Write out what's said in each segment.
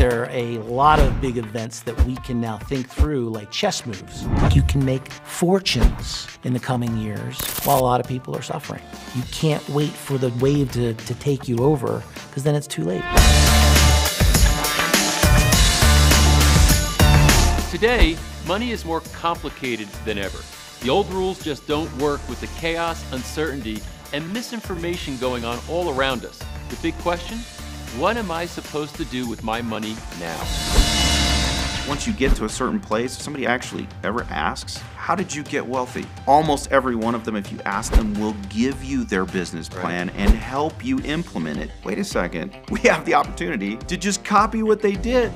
there are a lot of big events that we can now think through, like chess moves. You can make fortunes in the coming years while a lot of people are suffering. You can't wait for the wave to take you over, because then it's too late. Today, money is more complicated than ever. The old rules just don't work with the chaos, uncertainty, and misinformation going on all around us. The big question, what am I supposed to do with my money now? Once you get to a certain place, if somebody actually ever asks, how did you get wealthy? Almost every one of them, if you ask them, will give you their business plan and help you implement it. Wait a second, we have the opportunity to just copy what they did.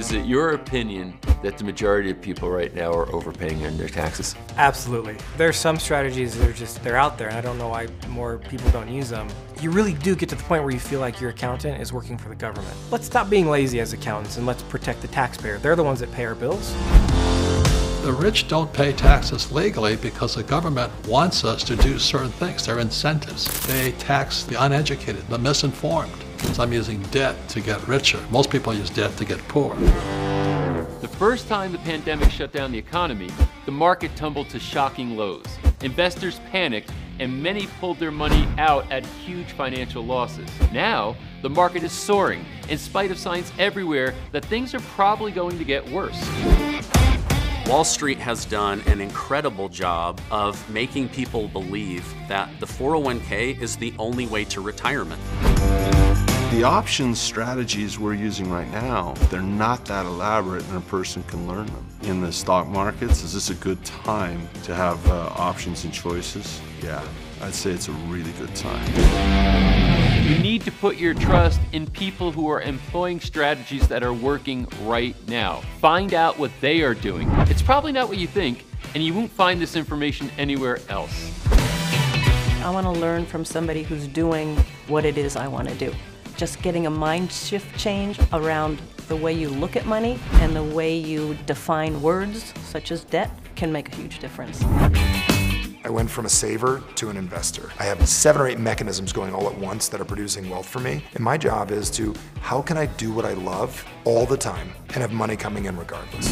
Is it your opinion that the majority of people right now are overpaying on their taxes? Absolutely. There's some strategies that are just, they're out there, and I don't know why more people don't use them. You really do get to the point where you feel like your accountant is working for the government. Let's stop being lazy as accountants and let's protect the taxpayer. They're the ones that pay our bills. The rich don't pay taxes legally because the government wants us to do certain things. They're incentives. They tax the uneducated, the misinformed. So I'm using debt to get richer. Most people use debt to get poor. The first time the pandemic shut down the economy, the market tumbled to shocking lows. Investors panicked, and many pulled their money out at huge financial losses. Now, the market is soaring, in spite of signs everywhere that things are probably going to get worse. Wall Street has done an incredible job of making people believe that the 401k is the only way to retirement. The options strategies we're using right now, they're not that elaborate and a person can learn them. In the stock markets, is this a good time to have options and choices? Yeah, I'd say it's a really good time. You need to put your trust in people who are employing strategies that are working right now. Find out what they are doing. It's probably not what you think, and you won't find this information anywhere else. I want to learn from somebody who's doing what it is I want to do. Just getting a mind shift change around the way you look at money and the way you define words, such as debt, can make a huge difference. I went from a saver to an investor. I have 7 or 8 mechanisms going all at once that are producing wealth for me. And my job is to, how can I do what I love all the time and have money coming in regardless?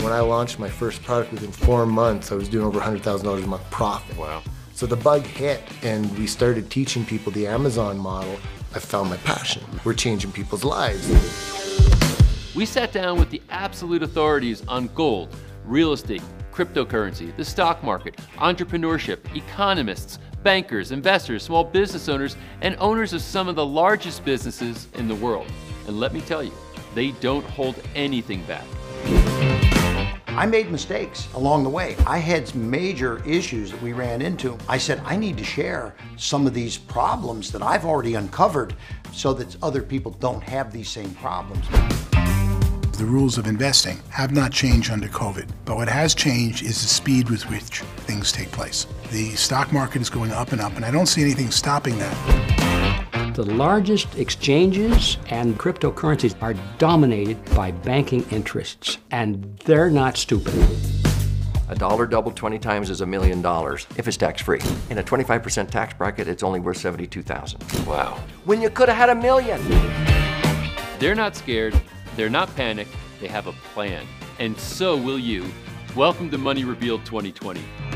When I launched my first product, within 4 months, I was doing over $100,000 a month profit. Wow. So the bug hit and we started teaching people the Amazon model. I found my passion. We're changing people's lives. We sat down with the absolute authorities on gold, real estate, cryptocurrency, the stock market, entrepreneurship, economists, bankers, investors, small business owners, and owners of some of the largest businesses in the world. And let me tell you, they don't hold anything back. I made mistakes along the way. I had major issues that we ran into. I said, I need to share some of these problems that I've already uncovered so that other people don't have these same problems. The rules of investing have not changed under COVID, but what has changed is the speed with which things take place. The stock market is going up, and I don't see anything stopping that. The largest exchanges and cryptocurrencies are dominated by banking interests, and they're not stupid. A dollar doubled 20 times is $1 million, if it's tax-free. In a 25% tax bracket, it's only worth $72,000. Wow. When you could have had $1 million. They're not scared, they're not panicked, they have a plan. And so will you. Welcome to Money Revealed 2020.